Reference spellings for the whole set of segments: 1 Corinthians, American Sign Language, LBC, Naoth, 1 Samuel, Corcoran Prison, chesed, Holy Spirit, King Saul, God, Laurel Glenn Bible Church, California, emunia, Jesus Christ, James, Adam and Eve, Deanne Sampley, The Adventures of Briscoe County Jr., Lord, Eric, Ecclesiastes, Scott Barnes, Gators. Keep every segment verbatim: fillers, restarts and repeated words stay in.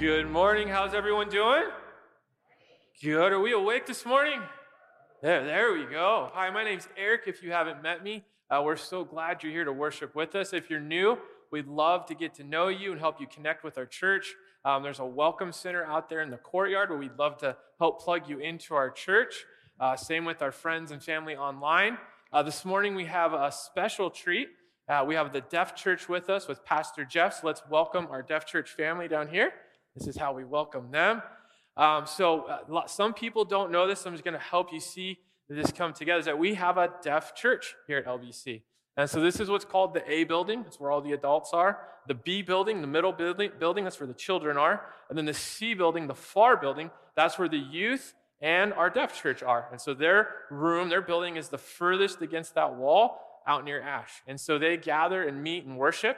Good morning. How's everyone doing? Good. Are we awake this morning? There, there we go. Hi, my name's Eric. If you haven't met me, uh, we're so glad you're here to worship with us. If you're new, we'd love to get to know you and help you connect with our church. Um, there's a welcome center out there in the courtyard where we'd love to help plug you into our church. Uh, same with our friends and family online. Uh, this morning, we have a special treat. Uh, we have the Deaf Church with us with Pastor Jeff. So let's welcome our Deaf Church family down here. This is how we welcome them. Um, so uh, some people don't know this. So I'm just going to help you see this come together, is that we have a deaf church here at L B C. And so this is what's called the A building. That's where all the adults are. The B building, the middle building, building, that's where the children are. And then the C building, the far building, that's where the youth and our deaf church are. And so their room, their building is the furthest against that wall out near Ash. And so they gather and meet and worship.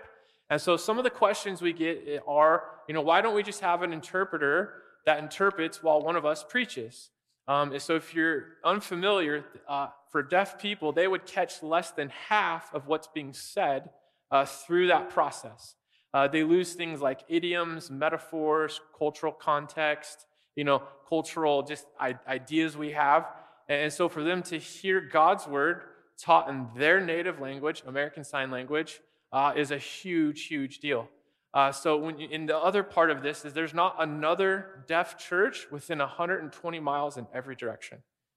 And so some of the questions we get are, you know, why don't we just have an interpreter that interprets while one of us preaches? Um, and so if you're unfamiliar, uh, for deaf people, they would catch less than half of what's being said uh, through that process. Uh, they lose things like idioms, metaphors, cultural context, you know, cultural just I- ideas we have. And so for them to hear God's word taught in their native language, American Sign Language, Uh, is a huge, huge deal. Uh, so when you, in the other part of this is there's not another deaf church within one hundred twenty miles in every direction.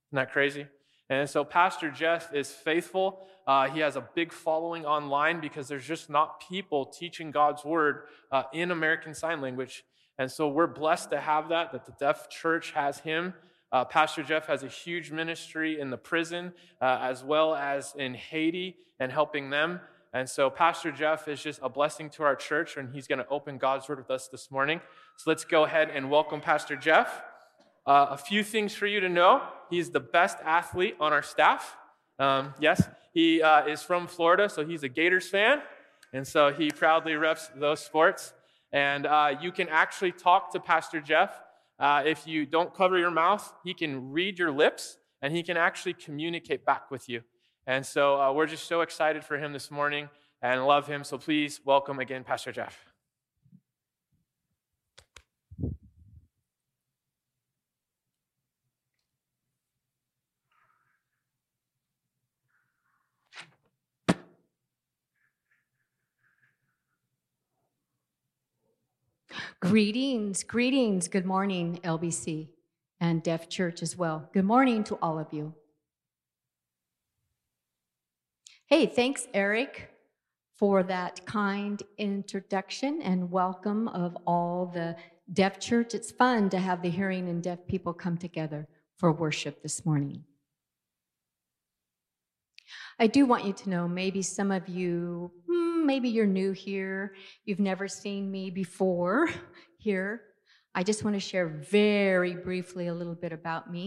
Isn't that crazy? And so Pastor Jeff is faithful. Uh, he has a big following online because there's just not people teaching God's word uh, in American Sign Language. And so we're blessed to have that, that the deaf church has him. Uh, Pastor Jeff has a huge ministry in the prison uh, as well as in Haiti and helping them. And so Pastor Jeff is just a blessing to our church, and he's going to open God's word with us this morning. So let's go ahead and welcome Pastor Jeff. Uh, a few things for you to know. He's the best athlete on our staff. Um, yes, he uh, is from Florida, so he's a Gators fan. And so he proudly reps those sports. And uh, you can actually talk to Pastor Jeff. Uh, if you don't cover your mouth, he can read your lips, and he can actually communicate back with you. And so uh, we're just so excited for him this morning and love him. So please welcome again, Pastor Jeff. Greetings, greetings. Good morning, L B C and Deaf Church as well. Good morning to all of you. Hey, thanks, Eric, for that kind introduction and welcome of all the Deaf Church. It's fun to have the hearing and deaf people come together for worship this morning. I do want you to know, maybe some of you, maybe you're new here, you've never seen me before here. I just want to share very briefly a little bit about me.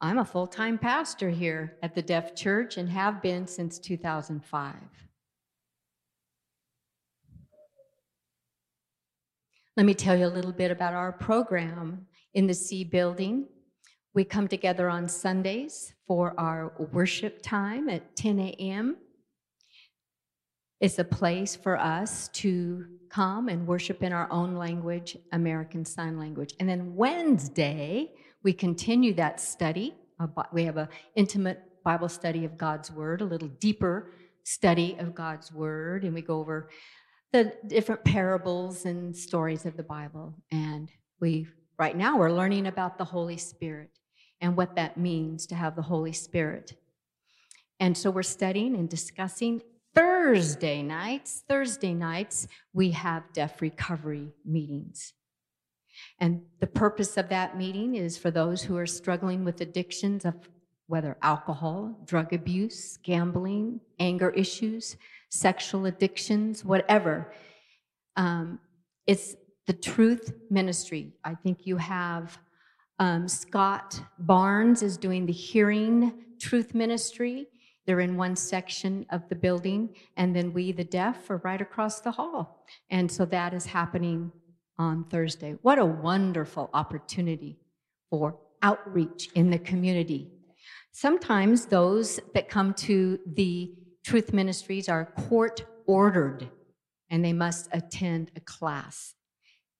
I'm a full-time pastor here at the Deaf Church and have been since two thousand five. Let me tell you a little bit about our program in the C building. We come together on Sundays for our worship time at ten a.m. It's a place for us to come and worship in our own language, American Sign Language. And then Wednesday, we continue that study. We have an intimate Bible study of God's Word, a little deeper study of God's Word, and we go over the different parables and stories of the Bible. And we, right now, we're learning about the Holy Spirit and what that means to have the Holy Spirit. And so we're studying and discussing. Thursday nights, Thursday nights, we have deaf recovery meetings. And the purpose of that meeting is for those who are struggling with addictions of whether alcohol, drug abuse, gambling, anger issues, sexual addictions, whatever. Um, it's the truth ministry. I think you have um, Scott Barnes is doing the hearing truth ministry. They're in one section of the building. And then we, the deaf, are right across the hall. And so that is happening on Thursday. What a wonderful opportunity for outreach in the community. Sometimes those that come to the truth ministries are court-ordered, and they must attend a class.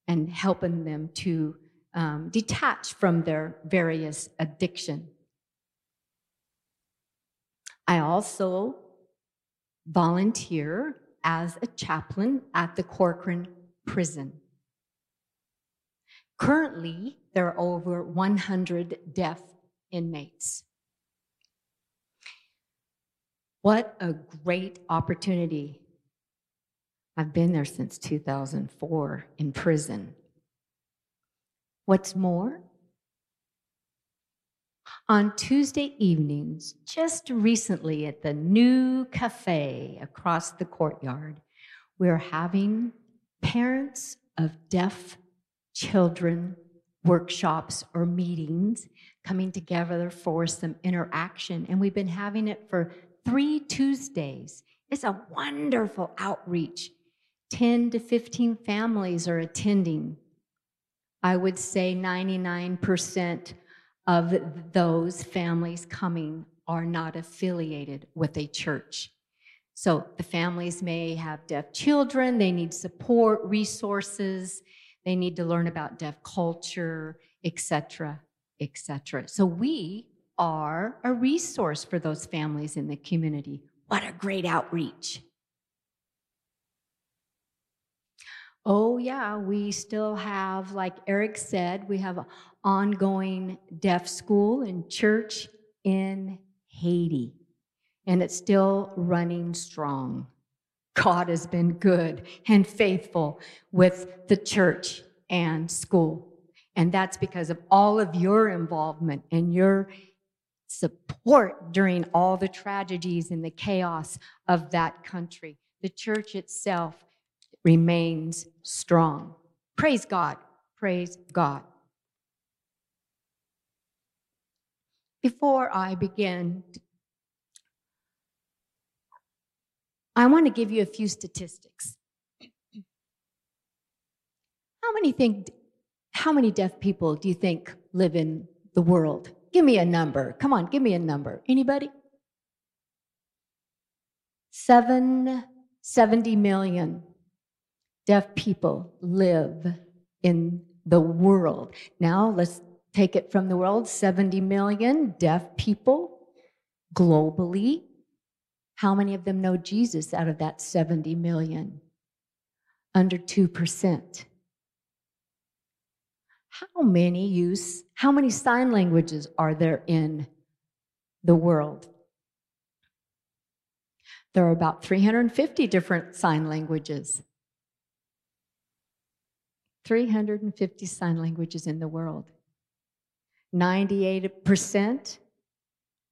and helping them to um, detach from their various addiction. I also volunteer as a chaplain at the Corcoran Prison. Currently, there are over one hundred deaf inmates. What a great opportunity. I've been there since two thousand four in prison. What's more, on Tuesday evenings, just recently at the new cafe across the courtyard, we're having parents of deaf children workshops or meetings coming together for some interaction, and we've been having it for three Tuesdays. It's a wonderful outreach. ten to fifteen families are attending. I would say ninety-nine percent of those families coming are not affiliated with a church. So the families may have deaf children, they need support, resources, they need to learn about deaf culture, et cetera, et cetera. So we are a resource for those families in the community. What a great outreach. Oh yeah, we still have, like Eric said, we have an ongoing deaf school and church in Haiti, and it's still running strong. God has been good and faithful with the church and school, and that's because of all of your involvement and your support during all the tragedies and the chaos of that country. The church itself remains strong. Praise God. Praise God. Before I begin, I want to give you a few statistics. How many think, how many deaf people do you think live in the world? Give me a number. Come on, give me a number. Anybody? seven hundred seventy million. Deaf people live in the world. Now, let's take it from the world. seventy million deaf people globally. How many of them know Jesus out of that seventy million? Under two percent. How many use, how many sign languages are there in the world? There are about three hundred fifty different sign languages. three hundred fifty sign languages in the world. ninety-eight percent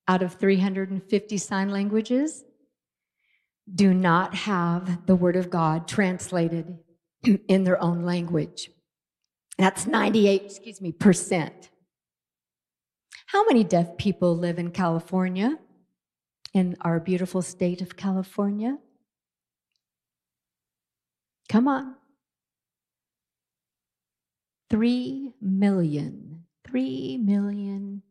out of three hundred fifty sign languages do not have the Word of God translated in their own language. That's ninety-eight, excuse me, percent. How many deaf people live in California, in our beautiful state of California? Come on. Three million, three million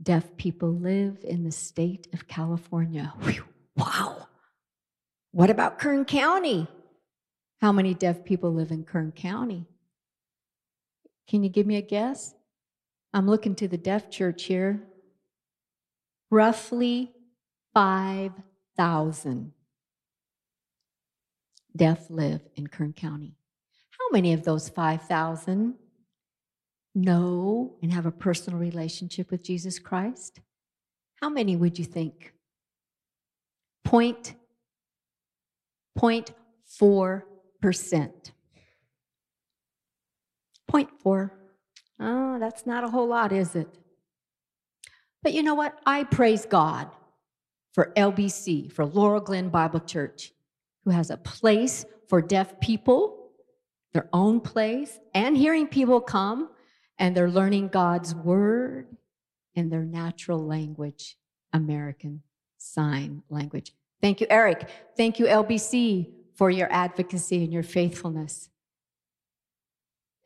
deaf people live in the state of California. Whew, wow. What about Kern County? How many deaf people live in Kern County? Can you give me a guess? I'm looking to the deaf church here. Roughly five thousand deaf live in Kern County. How many of those five thousand know and have a personal relationship with Jesus Christ? How many would you think? Point, point four percent. Point four. Oh, that's not a whole lot, is it? But you know what? I praise God for L B C, for Laurel Glenn Bible Church, who has a place for deaf people, their own place, and hearing people come. And they're learning God's word in their natural language, American Sign Language. Thank you, Eric. Thank you, L B C, for your advocacy and your faithfulness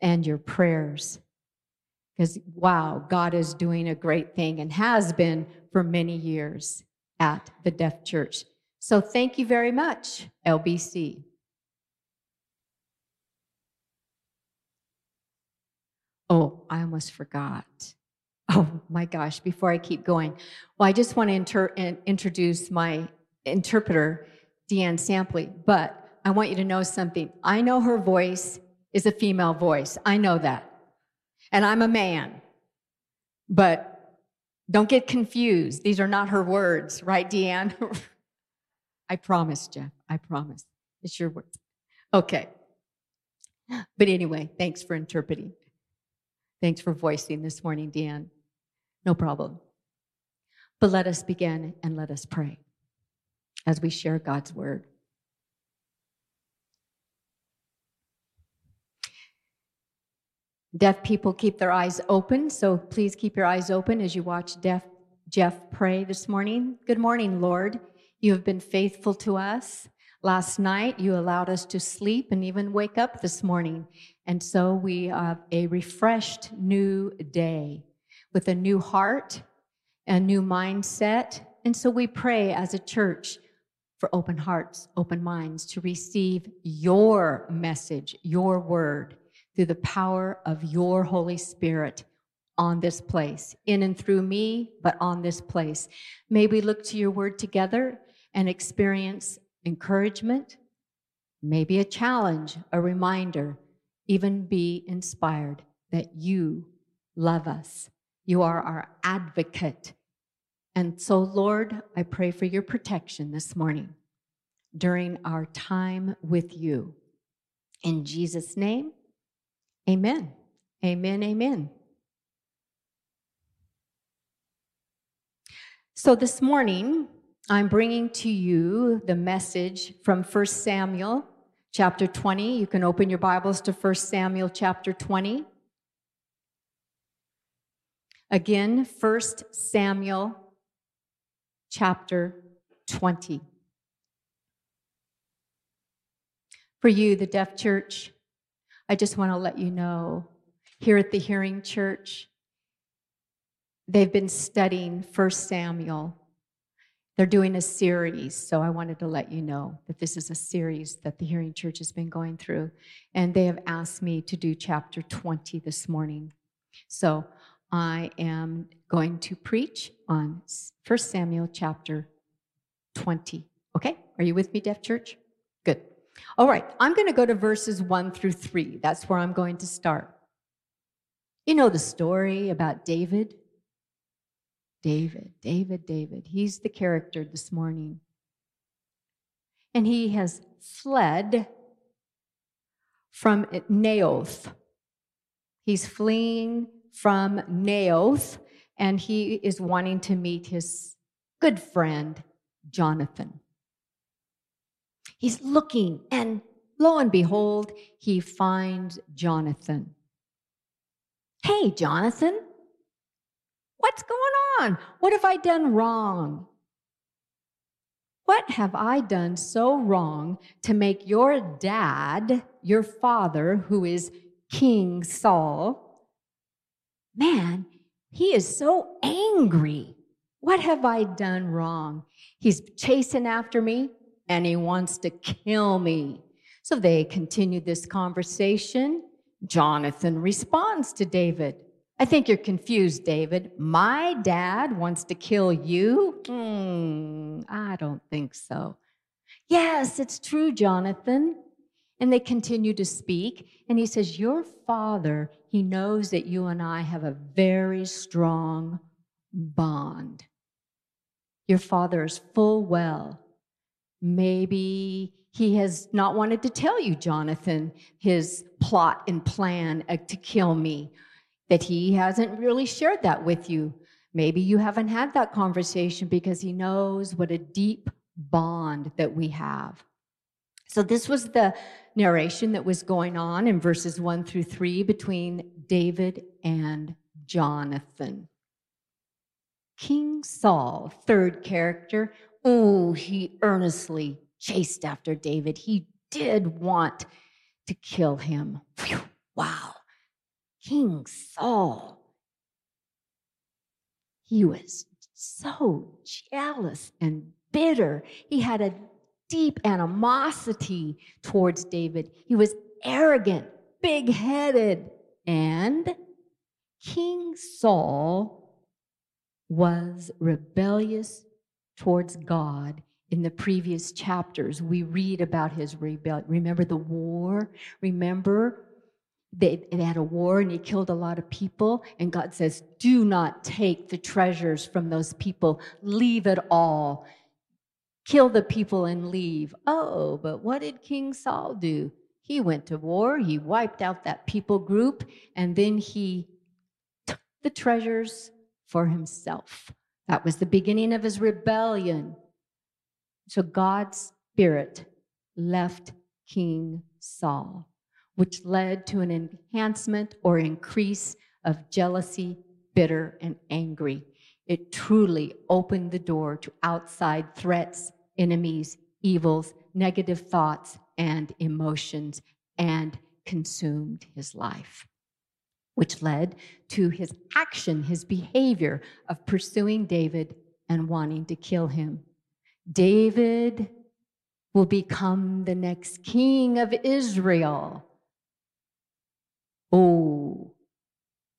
and your prayers. Because, wow, God is doing a great thing and has been for many years at the Deaf Church. So thank you very much, L B C. I almost forgot. Oh my gosh, before I keep going. Well, I just want to inter- introduce my interpreter, Deanne Sampley, but I want you to know something. I know her voice is a female voice. I know that. And I'm a man. But don't get confused. These are not her words, right, Deanne? I promise, Jeff. I promise. It's your words. Okay. But anyway, thanks for interpreting. Thanks for voicing this morning, Deanne. No problem. But let us begin and let us pray as we share God's word. Deaf people, keep their eyes open, so please keep your eyes open as you watch Deaf Jeff pray this morning. Good morning, Lord. You have been faithful to us. Last night, you allowed us to sleep and even wake up this morning. And so we have a refreshed new day with a new heart, a new mindset. And so we pray as a church for open hearts, open minds to receive your message, your word, through the power of your Holy Spirit on this place, in and through me, but on this place. May we look to your word together and experience encouragement, maybe a challenge, a reminder, even be inspired that you love us. You are our advocate. And so, Lord, I pray for your protection this morning during our time with you. In Jesus' name, amen. Amen, amen. So this morning, I'm bringing to you the message from First Samuel chapter twenty. You can open your Bibles to First Samuel chapter twenty. Again, First Samuel chapter twenty. For you, the deaf church, I just want to let you know, here at the Hearing Church, they've been studying First Samuel. They're doing a series, so I wanted to let you know that this is a series that the Hearing Church has been going through, and they have asked me to do chapter twenty this morning. So I am going to preach on First Samuel chapter twenty. Okay? Are you with me, Deaf Church? Good. All right, I'm going to go to verses one through three. That's where I'm going to start. You know the story about David. David, David, David. He's the character this morning. And he has fled from Naoth. He's fleeing from Naoth, and he is wanting to meet his good friend, Jonathan. He's looking, and lo and behold, he finds Jonathan. Hey, Jonathan, what's going on? What have I done wrong? What have I done so wrong to make your dad, your father, who is King Saul, man, he is so angry. What have I done wrong? He's chasing after me, and he wants to kill me. So they continued this conversation. Jonathan responds to David. I think you're confused, David. My dad wants to kill you? Hmm, I don't think so. Yes, it's true, Jonathan. And they continue to speak. And he says, your father, he knows that you and I have a very strong bond. Your father is full well. Maybe he has not wanted to tell you, Jonathan, his plot and plan to kill me, that he hasn't really shared that with you. Maybe you haven't had that conversation because he knows what a deep bond that we have. So this was the narration that was going on in verses one through three between David and Jonathan. King Saul, third character, oh, he earnestly chased after David. He did want to kill him. Whew, wow. King Saul. He was so jealous and bitter. He had a deep animosity towards David. He was arrogant, big-headed, and King Saul was rebellious towards God. In the previous chapters, we read about his rebellion. Remember the war? Remember they, they had a war and he killed a lot of people. And God says, do not take the treasures from those people. Leave it all. Kill the people and leave. Oh, but what did King Saul do? He went to war. He wiped out that people group. And then he took the treasures for himself. That was the beginning of his rebellion. So God's spirit left King Saul, which led to an enhancement or increase of jealousy, bitter, and angry. It truly opened the door to outside threats, enemies, evils, negative thoughts, and emotions, and consumed his life, which led to his action, his behavior of pursuing David and wanting to kill him. David will become the next king of Israel. Oh,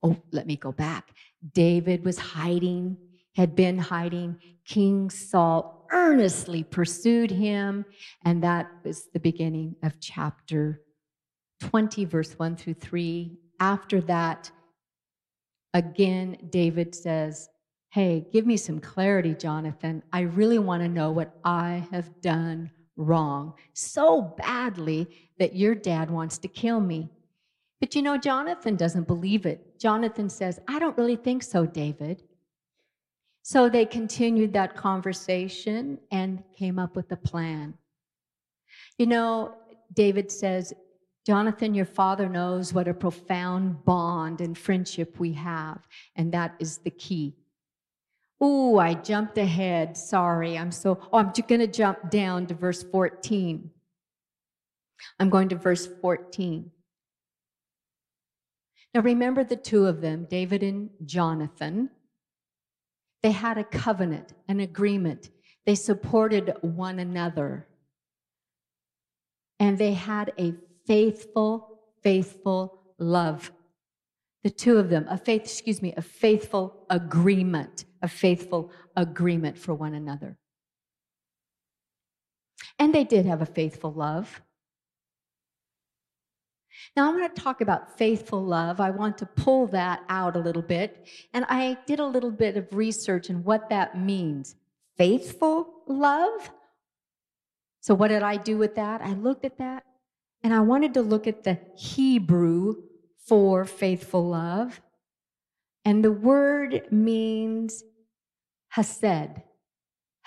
oh, let me go back. David was hiding, had been hiding. King Saul earnestly pursued him, and that was the beginning of chapter twenty, verse one through three. After that, again, David says, hey, give me some clarity, Jonathan. I really want to know what I have done wrong so badly that your dad wants to kill me. But you know, Jonathan doesn't believe it. Jonathan says, I don't really think so, David. So they continued that conversation and came up with a plan. You know, David says, Jonathan, your father knows what a profound bond and friendship we have, and that is the key. Ooh, I jumped ahead. Sorry, I'm so, oh, I'm just going to jump down to verse fourteen. I'm going to verse fourteen. Now, remember the two of them, David and Jonathan. They had a covenant, an agreement. They supported one another. And they had a faithful, faithful love. The two of them, a faith, excuse me, a faithful agreement, a faithful agreement for one another. And they did have a faithful love. Now, I'm going to talk about faithful love. I want to pull that out a little bit. And I did a little bit of research on what that means. Faithful love? So what did I do with that? I looked at that, and I wanted to look at the Hebrew for faithful love. And the word means chesed.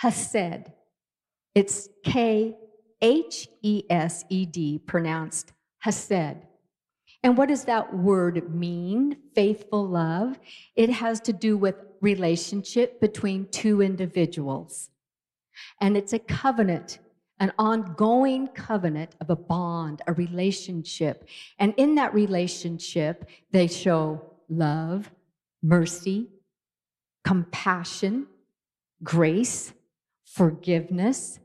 Chesed. It's K H E S E D, pronounced chesed. And what does that word mean, faithful love? It has to do with relationship between two individuals. And it's a covenant, an ongoing covenant of a bond, a relationship. And in that relationship, they show love, mercy, compassion, grace, forgiveness.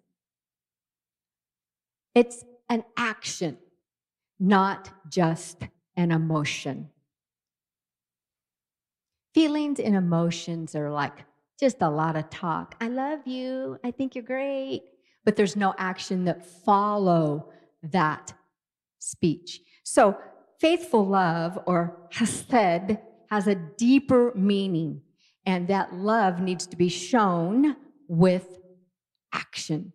It's an action, not just an emotion. Feelings and emotions are like just a lot of talk. I love you. I think you're great. But there's no action that follow that speech. So faithful love, or chesed, has a deeper meaning, and that love needs to be shown with action.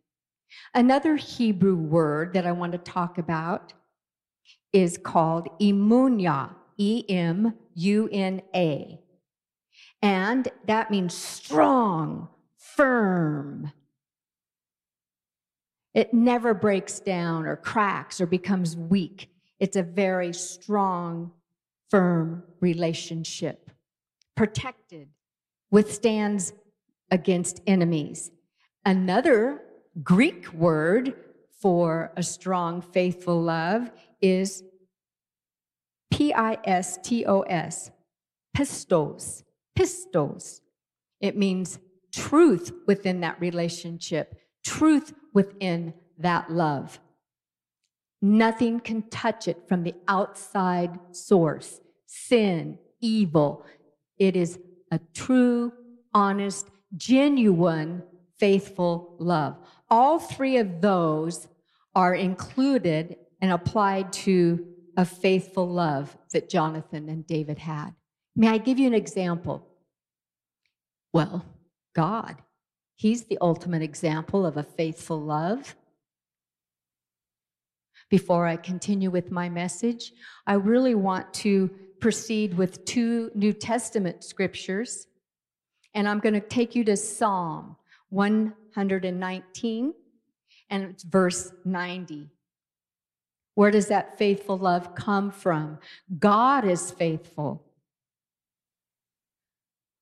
Another Hebrew word that I want to talk about is called emunia, E M U N A, and that means strong, firm. It never breaks down or cracks or becomes weak. It's a very strong, firm relationship, protected, withstands against enemies. Another Greek word for a strong, faithful love is P I S T O S, pistos, pistos. It means truth within that relationship, truth within that love. Nothing can touch it from the outside source. Sin, evil. It is a true, honest, genuine, faithful love. All three of those are included and applied to a faithful love that Jonathan and David had. May I give you an example? Well, God, He's the ultimate example of a faithful love. Before I continue with my message, I really want to proceed with two New Testament scriptures, and I'm going to take you to Psalm one nineteen and it's verse ninety. Where does that faithful love come from? God is faithful,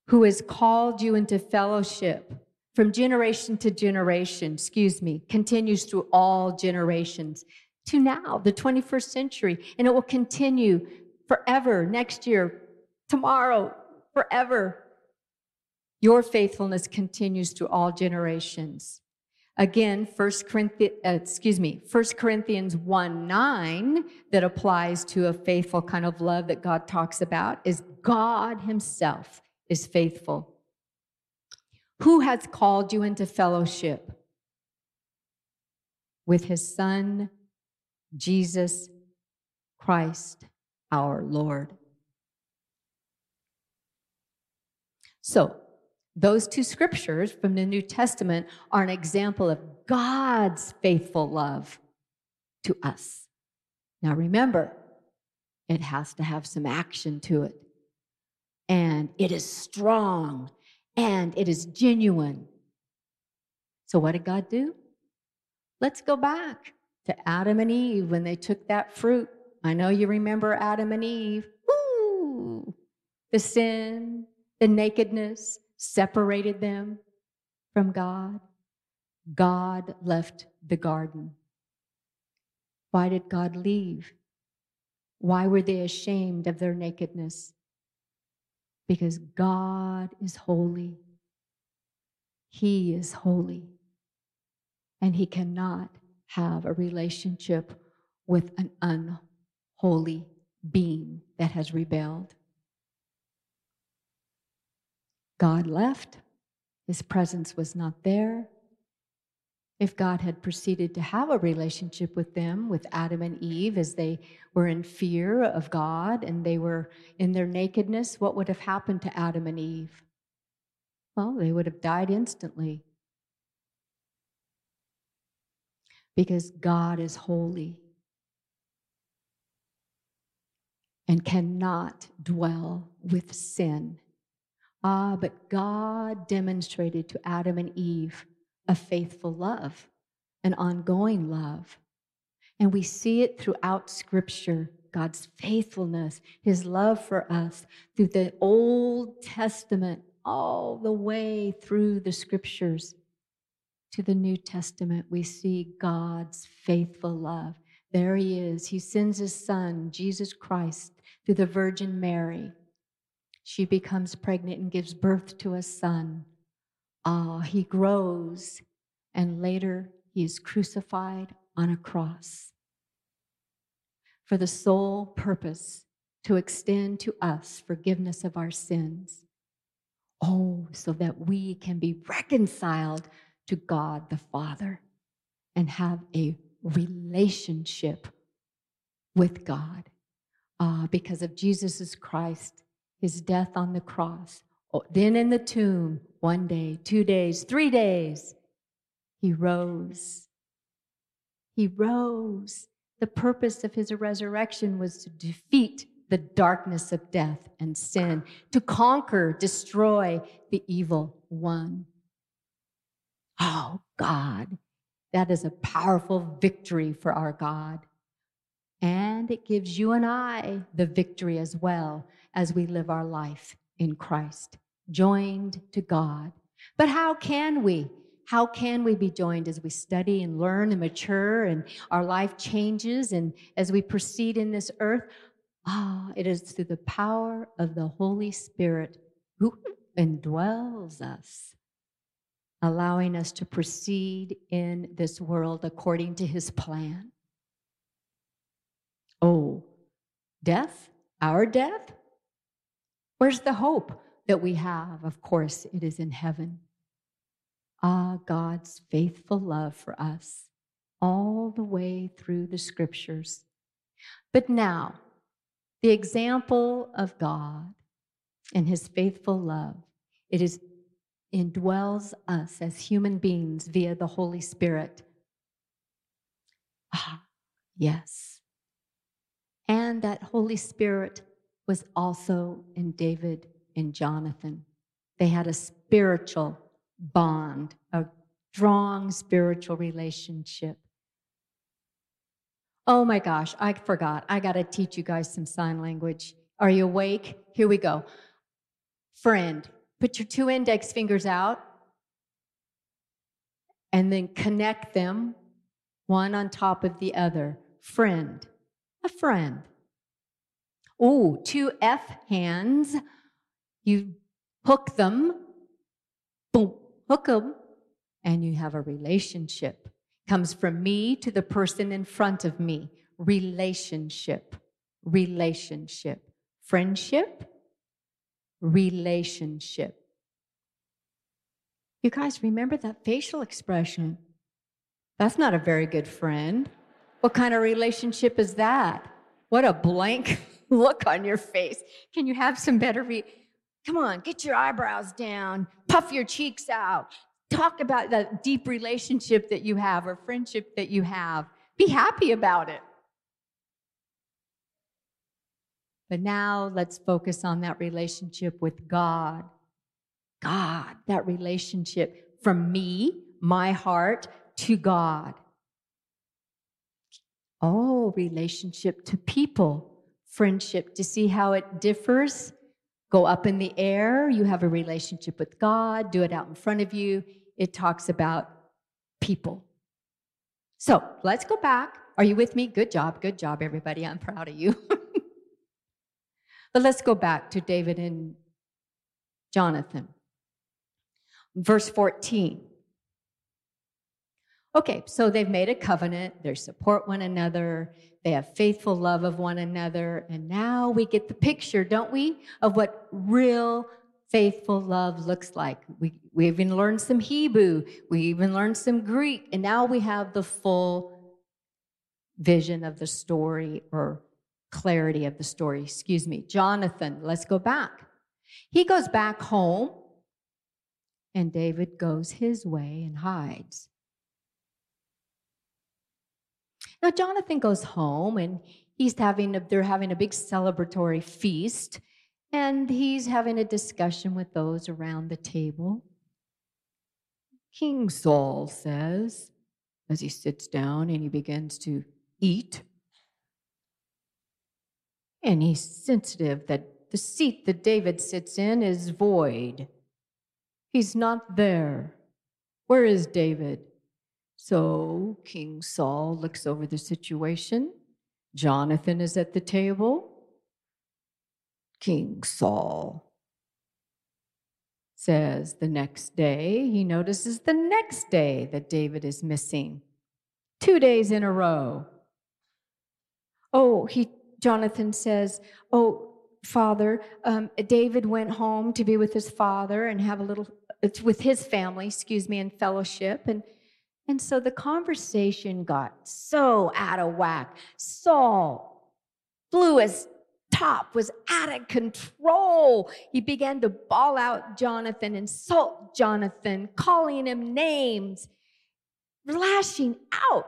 who has called you into fellowship from generation to generation, excuse me, continues through all generations to now, the twenty-first century, and it will continue forever, next year, tomorrow, forever. Your faithfulness continues to all generations. Again, First Corinthians, uh, excuse me, First Corinthians one nine that applies to a faithful kind of love that God talks about is God Himself is faithful. Who has called you into fellowship with His Son, Jesus Christ, our Lord? So, those two scriptures from the New Testament are an example of God's faithful love to us. Now remember, it has to have some action to it. And it is strong, and it is genuine. So what did God do? Let's go back to Adam and Eve when they took that fruit. I know you remember Adam and Eve. Woo! The sin, the nakedness separated them from God. God left the garden. Why did God leave? Why were they ashamed of their nakedness? Because God is holy. He is holy. And He cannot have a relationship with an unholy being that has rebelled. God left. His presence was not there. If God had proceeded to have a relationship with them, with Adam and Eve, as they were in fear of God and they were in their nakedness, what would have happened to Adam and Eve? Well, they would have died instantly. Because God is holy and cannot dwell with sin. Ah, but God demonstrated to Adam and Eve a faithful love, an ongoing love. And we see it throughout Scripture, God's faithfulness, His love for us, through the Old Testament, all the way through the Scriptures. To the New Testament, we see God's faithful love. There He is. He sends His Son, Jesus Christ, through the Virgin Mary. She becomes pregnant and gives birth to a son. Ah, He grows, and later He is crucified on a cross for the sole purpose to extend to us forgiveness of our sins. Oh, so that we can be reconciled to God the Father and have a relationship with God. Ah, because of Jesus Christ, His death on the cross, oh, then in the tomb, one day, two days, three days, He rose. He rose. The purpose of His resurrection was to defeat the darkness of death and sin, to conquer, destroy the evil one. Oh, God, that is a powerful victory for our God. And it gives you and I the victory as well as we live our life in Christ, joined to God. But how can we? How can we be joined as we study and learn and mature and our life changes and as we proceed in this earth? Ah, it is through the power of the Holy Spirit who indwells us, allowing us to proceed in this world according to His plan. Oh, death, our death, Where's the hope that we have? Of course, it is in heaven. Ah, God's faithful love for us all the way through the scriptures. But now, the example of God and his faithful love, it is indwells us as human beings via the Holy Spirit. Ah, yes. And that Holy Spirit was also in David and Jonathan. They had a spiritual bond, a strong spiritual relationship. Oh my gosh, I forgot. I got to teach you guys some sign language. Are you awake? Here we go. Friend, put your two index fingers out and then connect them one on top of the other. Friend, a friend. Oh, two F hands. You hook them, boom, hook them, and you have a relationship. Comes from me to the person in front of me. Relationship, relationship, friendship, relationship. You guys remember that facial expression? That's not a very good friend. What kind of relationship is that? What a blank look on your face. Can you have some better? Re- Come on, get your eyebrows down, puff your cheeks out. Talk about that deep relationship that you have or friendship that you have. Be happy about it. But now let's focus on that relationship with God. God, that relationship from me, my heart, to God. Oh, relationship to people, friendship. To see how it differs? Go up in the air, you have a relationship with God, do it out in front of you. It talks about people. So let's go back. Are you with me? Good job, good job, everybody. I'm proud of you. But let's go back to David and Jonathan. Verse fourteen. Okay, so they've made a covenant. They support one another. They have faithful love of one another. And now we get the picture, don't we, of what real faithful love looks like. We, we even learned some Hebrew. We even learned some Greek. And now we have the full vision of the story, or clarity of the story. Excuse me. Jonathan, let's go back. He goes back home, and David goes his way and hides. Now, Jonathan goes home, and he's having a, they're having a big celebratory feast, and he's having a discussion with those around the table. King Saul says, as he sits down and he begins to eat, and he's sensitive that the seat that David sits in is void. He's not there. Where is David? So King Saul looks over the situation. Jonathan is at the table. King Saul says the next day, he notices the next day that David is missing. Two days in a row. Oh, he Jonathan says, oh, Father, um, David went home to be with his father and have a little, it's with his family, excuse me, and fellowship. And And so the conversation got so out of whack. Saul blew his top, was out of control. He began to bawl out Jonathan, insult Jonathan, calling him names, lashing out.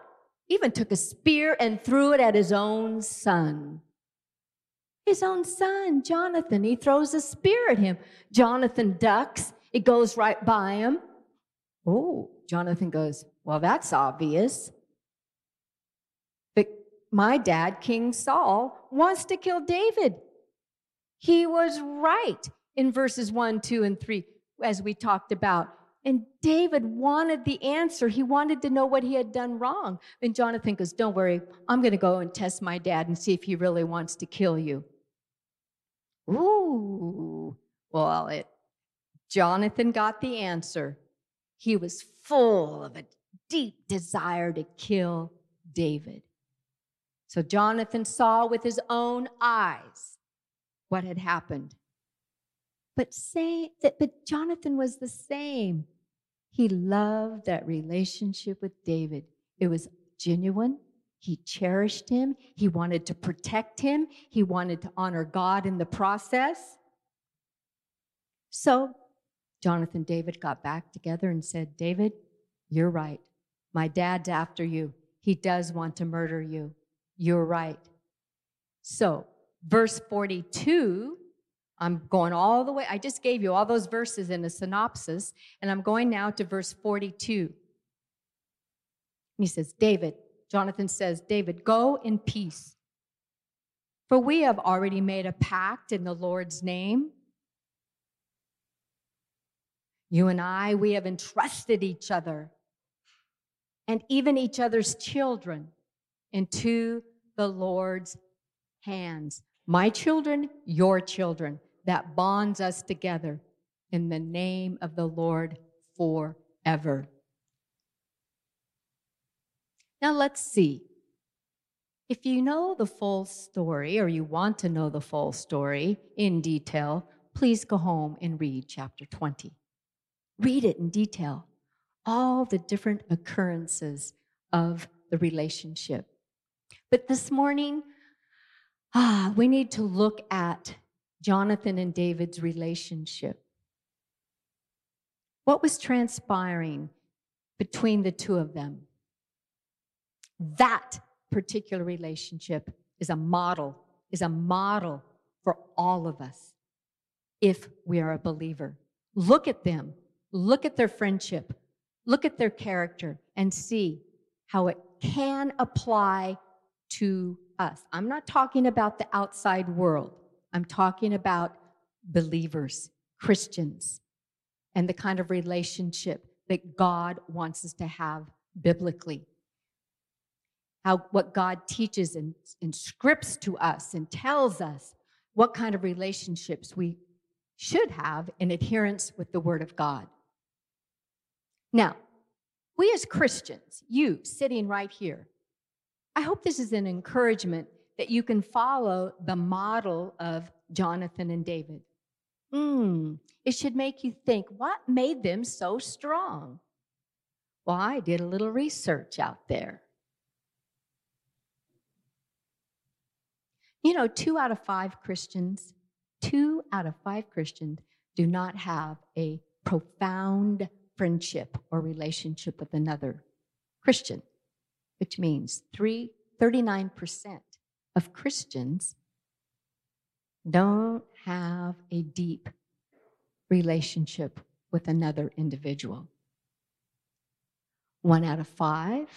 Even took a spear and threw it at his own son. His own son, Jonathan. He throws a spear at him. Jonathan ducks. It goes right by him. Oh, Jonathan goes, well, that's obvious. But my dad, King Saul, wants to kill David. He was right in verses one, two, and three, as we talked about. And David wanted the answer. He wanted to know what he had done wrong. And Jonathan goes, don't worry, I'm going to go and test my dad and see if he really wants to kill you. Ooh, well, it, Jonathan got the answer. He was full of a deep desire to kill David. So Jonathan saw with his own eyes what had happened. But say that, but Jonathan was the same. He loved that relationship with David. It was genuine. He cherished him. He wanted to protect him. He wanted to honor God in the process. So Jonathan and David got back together and said, David, you're right. My dad's after you. He does want to murder you. You're right. So verse forty-two, I'm going all the way. I just gave you all those verses in a synopsis, and I'm going now to verse forty-two. And he says, David, Jonathan says, David, go in peace, for we have already made a pact in the Lord's name. You and I, we have entrusted each other and even each other's children into the Lord's hands. My children, your children, that bonds us together in the name of the Lord forever. Now let's see. If you know the full story, or you want to know the full story in detail, please go home and read chapter twenty. Read it in detail, all the different occurrences of the relationship. But this morning, ah, we need to look at Jonathan and David's relationship. What was transpiring between the two of them? That particular relationship is a model, is a model for all of us if we are a believer. Look at them. Look at their friendship. Look at their character and see how it can apply to us. I'm not talking about the outside world. I'm talking about believers, Christians, and the kind of relationship that God wants us to have biblically. How what God teaches and, and scripts to us and tells us what kind of relationships we should have in adherence with the Word of God. Now, we as Christians, you sitting right here, I hope this is an encouragement that you can follow the model of Jonathan and David. Mm, it should make you think, what made them so strong? Well, I did a little research out there. You know, two out of five Christians, two out of five Christians do not have a profound friendship or relationship with another Christian, which means three, thirty-nine percent of Christians don't have a deep relationship with another individual. One out of five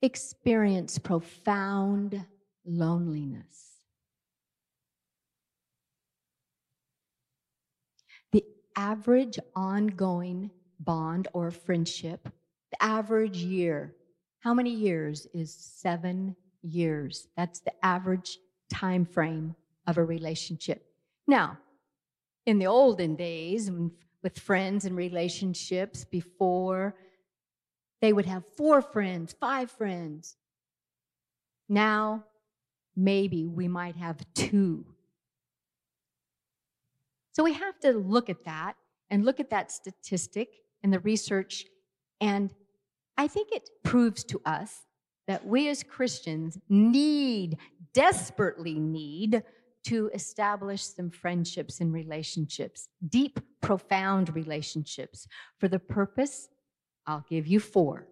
experience profound loneliness. Average ongoing bond or friendship, the average year, how many years is seven years? That's the average time frame of a relationship. Now, in the olden days, with friends and relationships before, they would have four friends, five friends. Now, maybe we might have two. So we have to look at that and look at that statistic and the research, and I think it proves to us that we as Christians need, desperately need, to establish some friendships and relationships, deep, profound relationships, for the purpose, I'll give you four,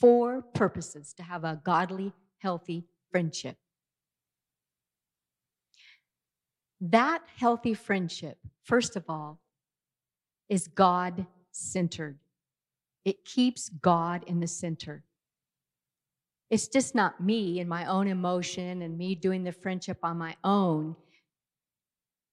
four purposes to have a godly, healthy friendship. That healthy friendship, first of all, is God-centered. It keeps God in the center. It's just not me and my own emotion and me doing the friendship on my own.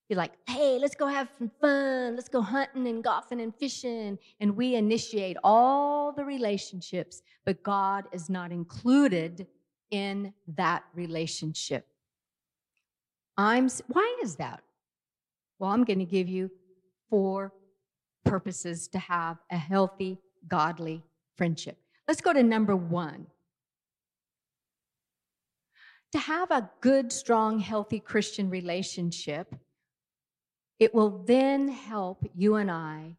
You're like, hey, let's go have some fun. Let's go hunting and golfing and fishing. And we initiate all the relationships, but God is not included in that relationship. I'm, why is that? Well, I'm going to give you four purposes to have a healthy, godly friendship. Let's go to number one. To have a good, strong, healthy Christian relationship, It will then help you and I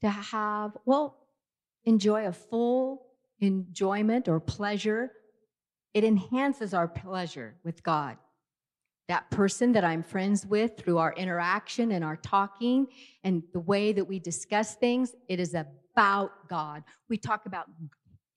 to have, well, enjoy a full enjoyment or pleasure. It enhances our pleasure with God. That person that I'm friends with, through our interaction and our talking and the way that we discuss things, it is about God. We talk about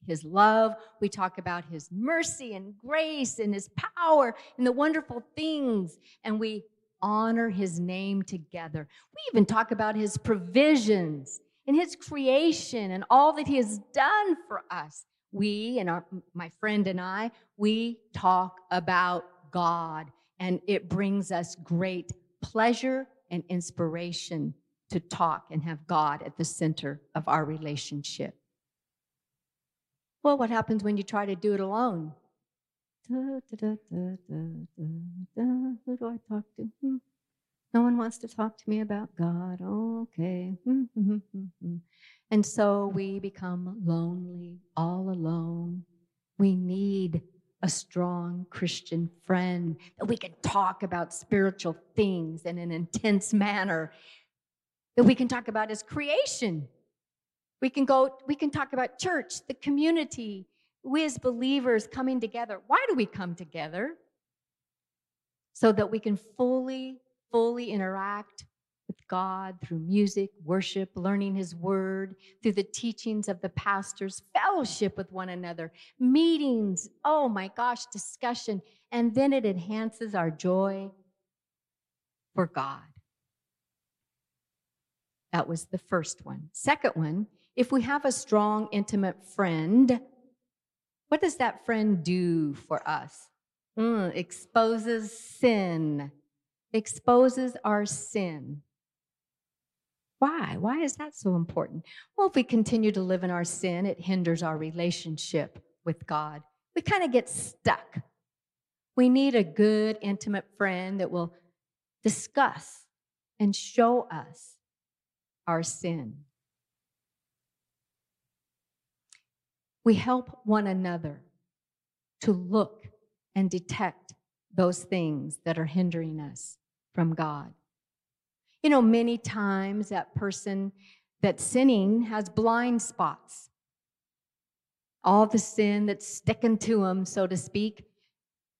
His love. We talk about His mercy and grace and His power and the wonderful things. And we honor His name together. We even talk about His provisions and His creation and all that He has done for us. We and our, my friend and I, we talk about God, and it brings us great pleasure and inspiration to talk and have God at the center of our relationship. Well, what happens when you try to do it alone? Da, da, da, da, da, da. Who do I talk to? Hmm. No one wants to talk to me about God. Okay. And so we become lonely, all alone. We need a strong Christian friend that we can talk about spiritual things in an intense manner, that we can talk about His creation. We can go, we can talk about church, the community, we as believers coming together. Why do we come together? So that we can fully, fully interact with God through music, worship, learning His word, through the teachings of the pastors, fellowship with one another, meetings, oh my gosh, discussion. And then it enhances our joy for God. That was the first one. Second one, if we have a strong, intimate friend, what does that friend do for us? Mm, exposes sin. Exposes our sin. Why? Why is that so important? Well, if we continue to live in our sin, it hinders our relationship with God. We kind of get stuck. We need a good, intimate friend that will discuss and show us our sin. We help one another to look and detect those things that are hindering us from God. You know, many times that person that's sinning has blind spots. All the sin that's sticking to them, so to speak,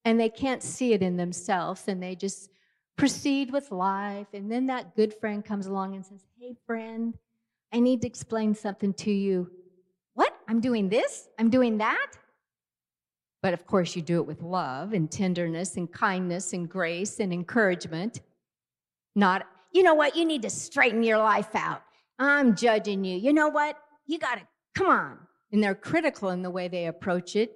and they can't see it in themselves, and they just proceed with life. And then that good friend comes along and says, hey, friend, I need to explain something to you. What? I'm doing this? I'm doing that? But of course, you do it with love and tenderness and kindness and grace and encouragement. Not, you know what? You need to straighten your life out. I'm judging you. You know what? You got to, come on. And they're critical in the way they approach it.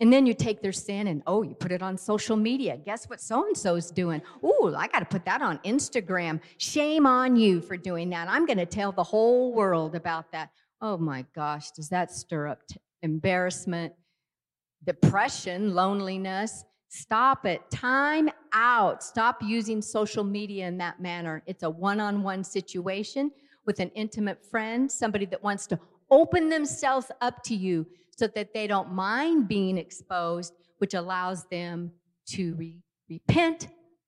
And then you take their sin and, oh, you put it on social media. Guess what so-and-so's doing? Ooh, I got to put that on Instagram. Shame on you for doing that. I'm going to tell the whole world about that. Oh my gosh, does that stir up t- embarrassment, depression, loneliness? Stop it. Time out. Stop using social media in that manner. It's a one-on-one situation with an intimate friend, somebody that wants to open themselves up to you so that they don't mind being exposed, which allows them to re- repent,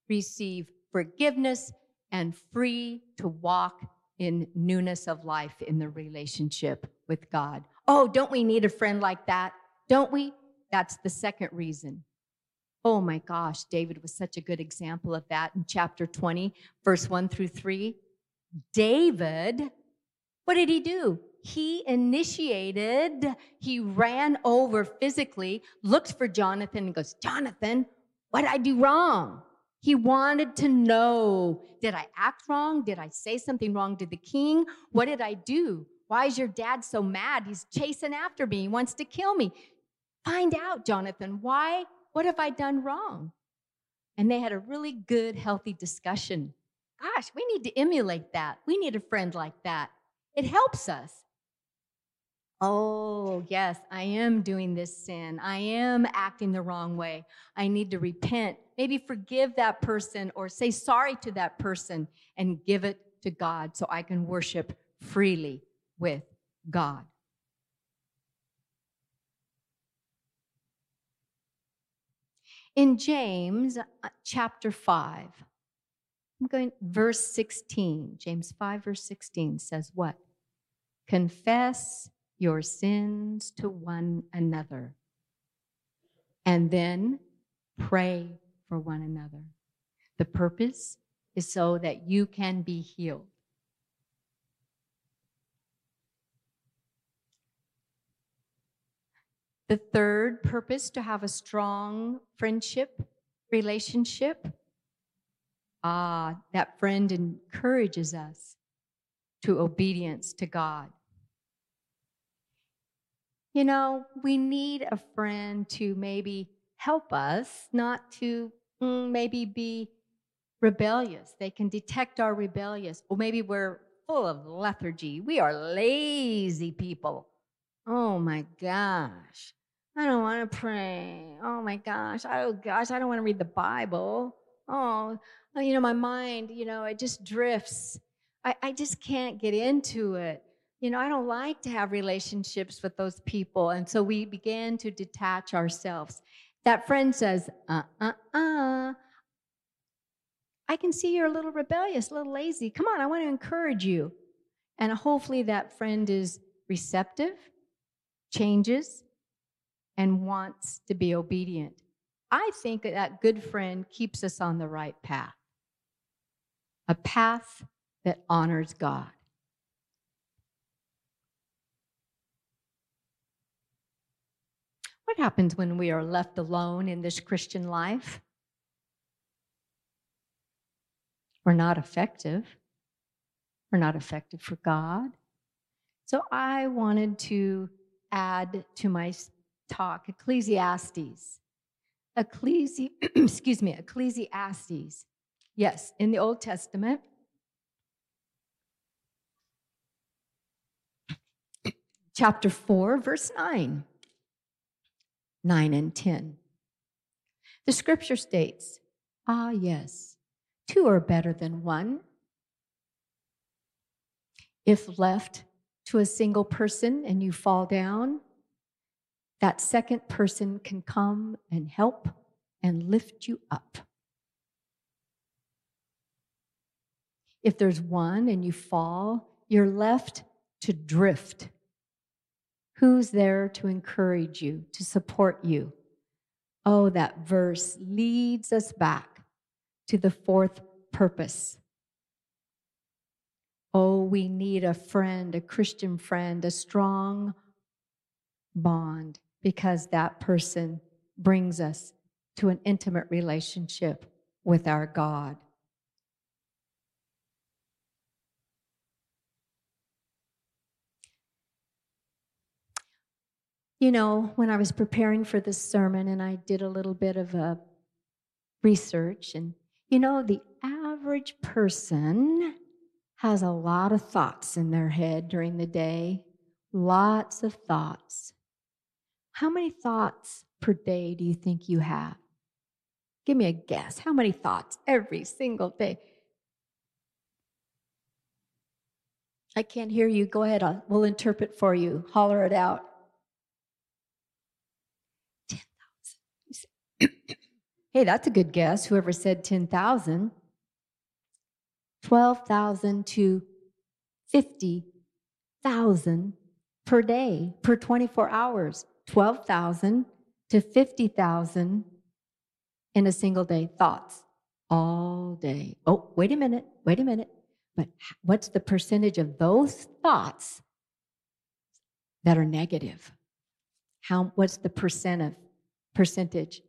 receive forgiveness, and free to walk in newness of life in the relationship with God. Oh, don't we need a friend like that? Don't we? That's the second reason. Oh my gosh, David was such a good example of that in chapter twenty, verse one through three. David, what did he do? He initiated, he ran over physically, looked for Jonathan and goes, Jonathan, what did I do wrong? He wanted to know, did I act wrong? Did I say something wrong to the king? What did I do? Why is your dad so mad? He's chasing after me. He wants to kill me. Find out, Jonathan, why? What have I done wrong? And they had a really good, healthy discussion. Gosh, we need to emulate that. We need a friend like that. It helps us. Oh, yes, I am doing this sin. I am acting the wrong way. I need to repent. Maybe forgive that person or say sorry to that person and give it to God so I can worship freely with God. In James chapter five, I'm going, verse sixteen, James five, verse sixteen says what? Confess your sins to one another, and then pray for one another. The purpose is so that you can be healed. The third purpose, to have a strong friendship, relationship. Ah, that friend encourages us to obedience to God. You know, we need a friend to maybe help us not to maybe be rebellious. They can detect our rebellious. Or maybe we're full of lethargy. We are lazy people. Oh, my gosh. I don't want to pray. Oh, my gosh. Oh, gosh, I don't want to read the Bible. Oh, you know, my mind, you know, it just drifts. I, I just can't get into it. You know, I don't like to have relationships with those people. And so we began to detach ourselves. That friend says, uh, uh, uh, I can see you're a little rebellious, a little lazy. Come on, I want to encourage you. And hopefully that friend is receptive, changes, and wants to be obedient. I think that good friend keeps us on the right path, a path that honors God. What happens when we are left alone in this Christian life? We're not effective. We're not effective for God. So I wanted to add to my talk Ecclesiastes. Ecclesi- excuse me, Ecclesiastes. Yes, in the Old Testament. Chapter four, verse nine. nine and ten. The scripture states, ah, yes, two are better than one. If left to a single person and you fall down, that second person can come and help and lift you up. If there's one and you fall, you're left to drift. Who's there to encourage you, to support you? Oh, that verse leads us back to the fourth purpose. Oh, we need a friend, a Christian friend, a strong bond, because that person brings us to an intimate relationship with our God. You know, when I was preparing for this sermon and I did a little bit of a research, and, you know, the average person has a lot of thoughts in their head during the day, lots of thoughts. How many thoughts per day do you think you have? Give me a guess. How many thoughts every single day? I can't hear you. Go ahead. I'll, we'll interpret for you. Holler it out. Hey, that's a good guess, whoever said ten thousand. twelve thousand to fifty thousand per day, per twenty-four hours. twelve thousand to fifty thousand in a single day. Thoughts all day. Oh, wait a minute, wait a minute. But what's the percentage of those thoughts that are negative? How? What's the percent of percentage?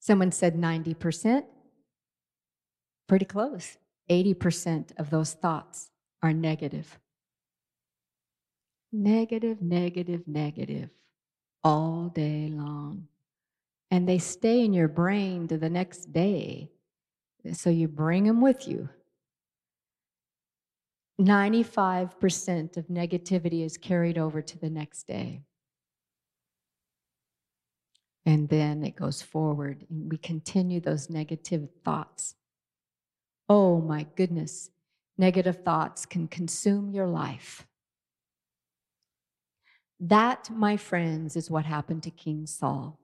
Someone said ninety percent. Pretty close. eighty percent of those thoughts are negative. Negative, negative, negative. All day long. And they stay in your brain to the next day. So you bring them with you. ninety-five percent of negativity is carried over to the next day. And then it goes forward, and we continue those negative thoughts. Oh, my goodness. Negative thoughts can consume your life. That, my friends, is what happened to King Saul.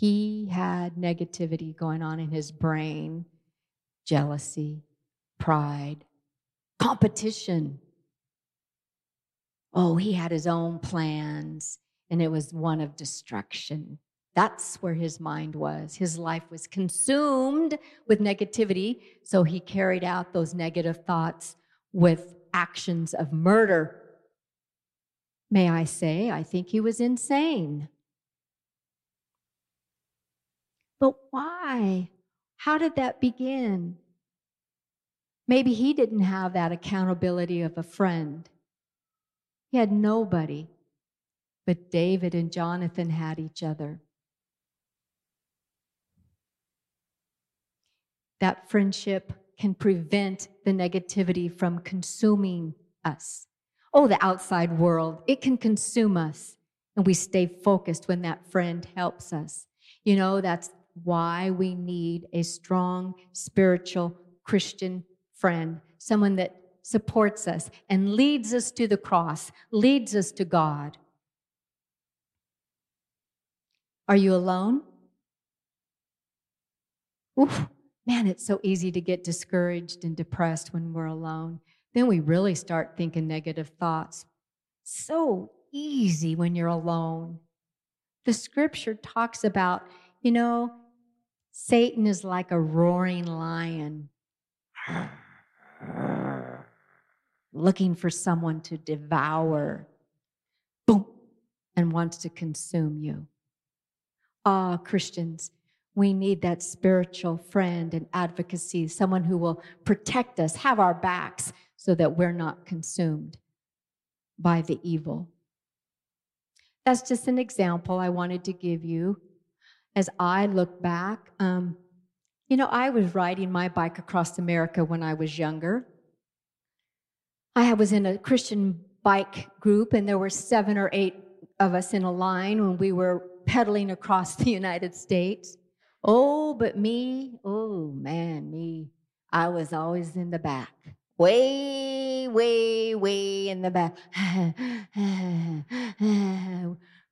he had negativity going on in his brain, jealousy, pride, competition. Oh, he had his own plans, and it was one of destruction. That's where his mind was. His life was consumed with negativity, so he carried out those negative thoughts with actions of murder. May I say, I think he was insane. But why? How did that begin? Maybe he didn't have that accountability of a friend. He had nobody. But David and Jonathan had each other. That friendship can prevent the negativity from consuming us. Oh, the outside world, it can consume us, and we stay focused when that friend helps us. You know, that's why we need a strong, spiritual, Christian friend, someone that supports us and leads us to the cross, leads us to God. Are you alone? Oof. Man, it's so easy to get discouraged and depressed when we're alone. Then we really start thinking negative thoughts. So easy when you're alone. The scripture talks about, you know, Satan is like a roaring lion, looking for someone to devour, boom, and wants to consume you. Ah, Christians, we need that spiritual friend and advocacy, someone who will protect us, have our backs, so that we're not consumed by the evil. That's just an example I wanted to give you. As I look back, um, you know, I was riding my bike across America when I was younger. I was in a Christian bike group, and there were seven or eight of us in a line when we were pedaling across the United States. Oh, but me, oh man, me, I was always in the back, way, way, way in the back,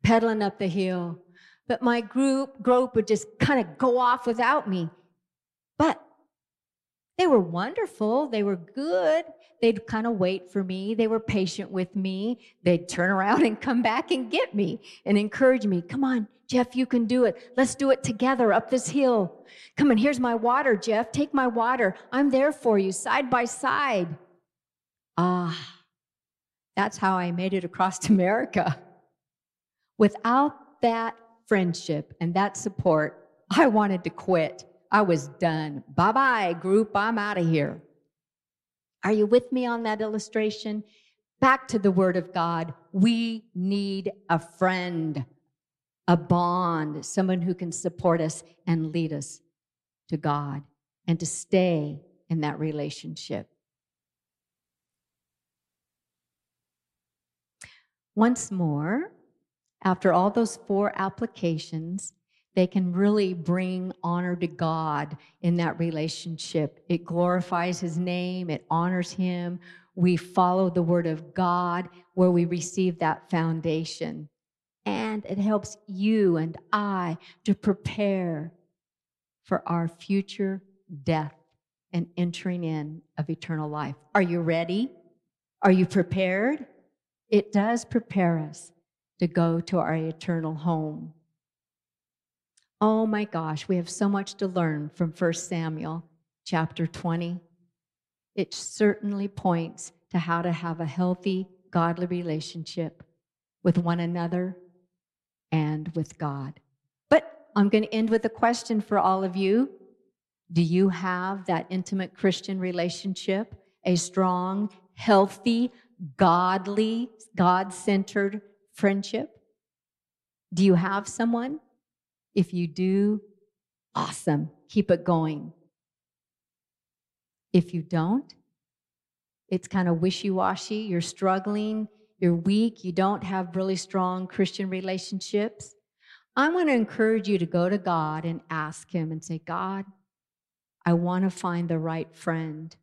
pedaling up the hill. But my group, group would just kind of go off without me. But they were wonderful, they were good, they'd kind of wait for me, they were patient with me, they'd turn around and come back and get me and encourage me. Come on, Jeff, you can do it. Let's do it together up this hill. Come on, here's my water, Jeff, take my water. I'm there for you, side by side. Ah, that's how I made it across America. Without that friendship and that support, I wanted to quit. I was done. Bye-bye, group. I'm out of here. Are you with me on that illustration? Back to the Word of God. We need a friend, a bond, someone who can support us and lead us to God and to stay in that relationship. Once more, after all those four applications, they can really bring honor to God in that relationship. It glorifies His name. It honors Him. We follow the Word of God where we receive that foundation. And it helps you and I to prepare for our future death and entering in of eternal life. Are you ready? Are you prepared? It does prepare us to go to our eternal home. Oh my gosh, we have so much to learn from First Samuel chapter twenty. It certainly points to how to have a healthy, godly relationship with one another and with God. But I'm going to end with a question for all of you. Do you have that intimate Christian relationship, a strong, healthy, godly, God-centered friendship? Do you have someone? If you do, awesome. Keep it going. If you don't, it's kind of wishy-washy. You're struggling. You're weak. You don't have really strong Christian relationships. I'm going to encourage you to go to God and ask Him and say, God, I want to find the right friend.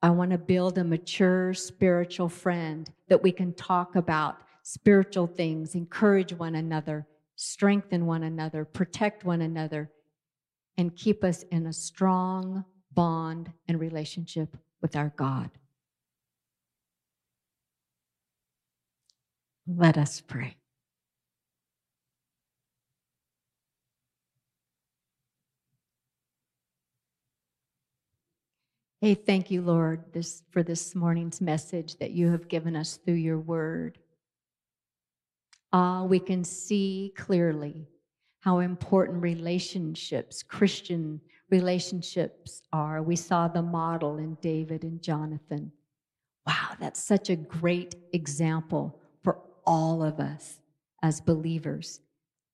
I want to build a mature spiritual friend that we can talk about spiritual things, encourage one another, strengthen one another, protect one another, and keep us in a strong bond and relationship with our God. Let us pray. Hey, thank you, Lord, this, for this morning's message that you have given us through your word. Ah, we can see clearly how important relationships, Christian relationships are. We saw the model in David and Jonathan. Wow, that's such a great example for all of us as believers.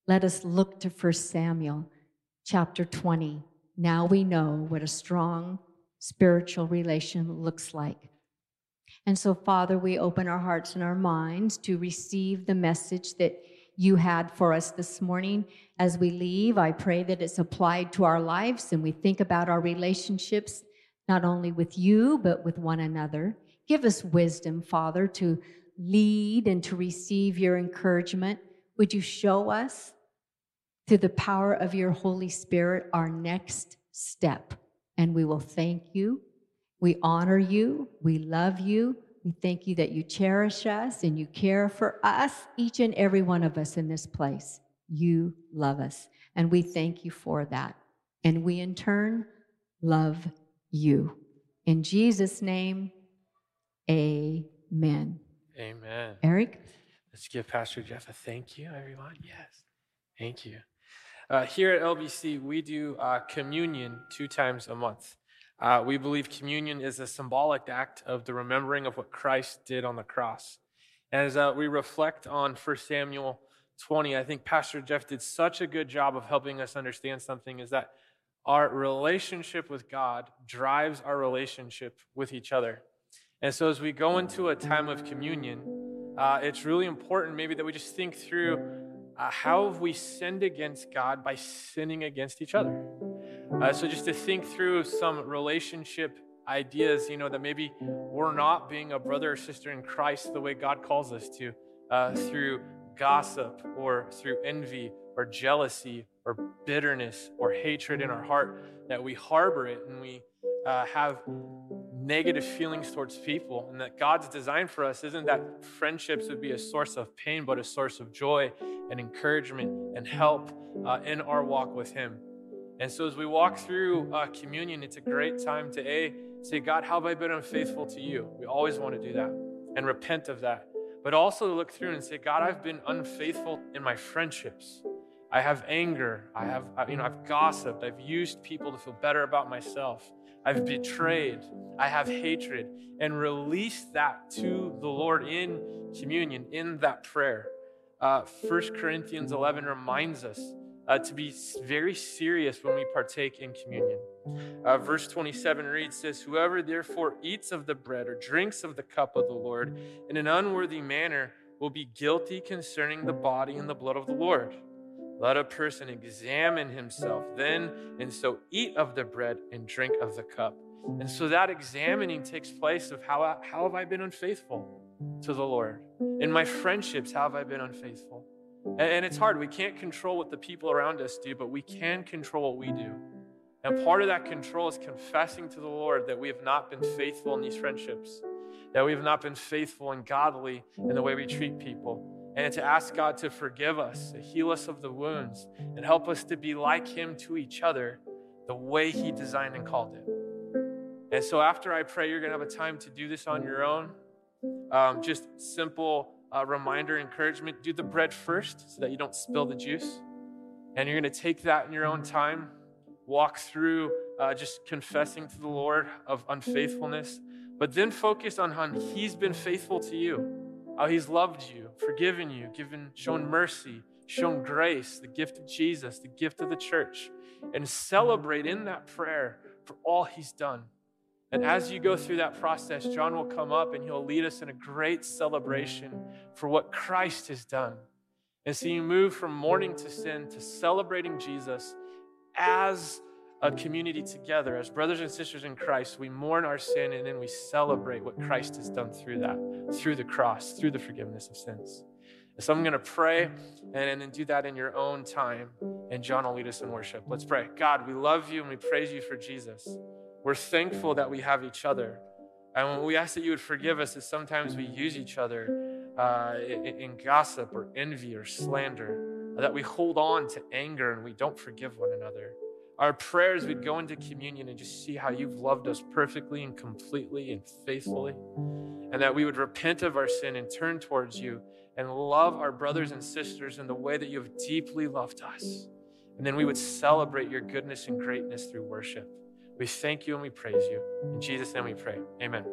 Let us look to First Samuel chapter twenty. Now we know what a strong spiritual relation looks like. And so, Father, we open our hearts and our minds to receive the message that you had for us this morning. As we leave, I pray that it's applied to our lives and we think about our relationships, not only with you, but with one another. Give us wisdom, Father, to lead and to receive your encouragement. Would you show us, through the power of your Holy Spirit, our next step? And we will thank you. We honor you. We love you. We thank you that you cherish us and you care for us, each and every one of us in this place. You love us, and we thank you for that. And we, in turn, love you. In Jesus' name, amen. Amen. Eric? Let's give Pastor Jeff a thank you, everyone. Yes. Thank you. Uh, here at L B C, we do uh, communion two times a month. Uh, we believe communion is a symbolic act of the remembering of what Christ did on the cross. As uh, we reflect on First Samuel twenty, I think Pastor Jeff did such a good job of helping us understand something, is that our relationship with God drives our relationship with each other. And so as we go into a time of communion, uh, it's really important maybe that we just think through, Uh, how have we sinned against God by sinning against each other? Uh, so just to think through some relationship ideas, you know, that maybe we're not being a brother or sister in Christ the way God calls us to, uh, through gossip or through envy or jealousy or bitterness or hatred in our heart, that we harbor it and we uh, have negative feelings towards people, and that God's design for us isn't that friendships would be a source of pain, but a source of joy and encouragement and help uh, in our walk with Him. And so as we walk through uh, communion, it's a great time to A, say, God, how have I been unfaithful to you? We always want to do that and repent of that. But also look through and say, God, I've been unfaithful in my friendships. I have anger. I have, you know, I've gossiped. I've used people to feel better about myself. I've betrayed, I have hatred, and release that to the Lord in communion, in that prayer. Uh, First Corinthians eleven reminds us uh, to be very serious when we partake in communion. Uh, verse twenty-seven reads, says, whoever therefore eats of the bread or drinks of the cup of the Lord in an unworthy manner will be guilty concerning the body and the blood of the Lord. Let a person examine himself then, and so eat of the bread and drink of the cup. And so that examining takes place of how, how have I been unfaithful to the Lord? In my friendships, how have I been unfaithful? And, and it's hard. We can't control what the people around us do, but we can control what we do. And part of that control is confessing to the Lord that we have not been faithful in these friendships, that we have not been faithful and godly in the way we treat people, and to ask God to forgive us, to heal us of the wounds, and help us to be like Him to each other the way He designed and called it. And so after I pray, you're going to have a time to do this on your own. Um, just simple uh, reminder, encouragement, do the bread first so that you don't spill the juice. And you're going to take that in your own time, walk through uh, just confessing to the Lord of unfaithfulness, but then focus on how He's been faithful to you, how He's loved you, forgiven you, given, shown mercy, shown grace, the gift of Jesus, the gift of the church, and celebrate in that prayer for all He's done. And as you go through that process, John will come up and he'll lead us in a great celebration for what Christ has done. And so you move from mourning to sin to celebrating Jesus as a community together. As brothers and sisters in Christ, we mourn our sin and then we celebrate what Christ has done through that, through the cross, through the forgiveness of sins. So I'm going to pray and then do that in your own time. And John will lead us in worship. Let's pray. God, we love you and we praise you for Jesus. We're thankful that we have each other. And we ask that you would forgive us as sometimes we use each other uh, in, in gossip or envy or slander, that we hold on to anger and we don't forgive one another. Our prayers, we'd go into communion and just see how you've loved us perfectly and completely and faithfully, and that we would repent of our sin and turn towards you and love our brothers and sisters in the way that you have deeply loved us. And then we would celebrate your goodness and greatness through worship. We thank you and we praise you. In Jesus' name we pray. Amen.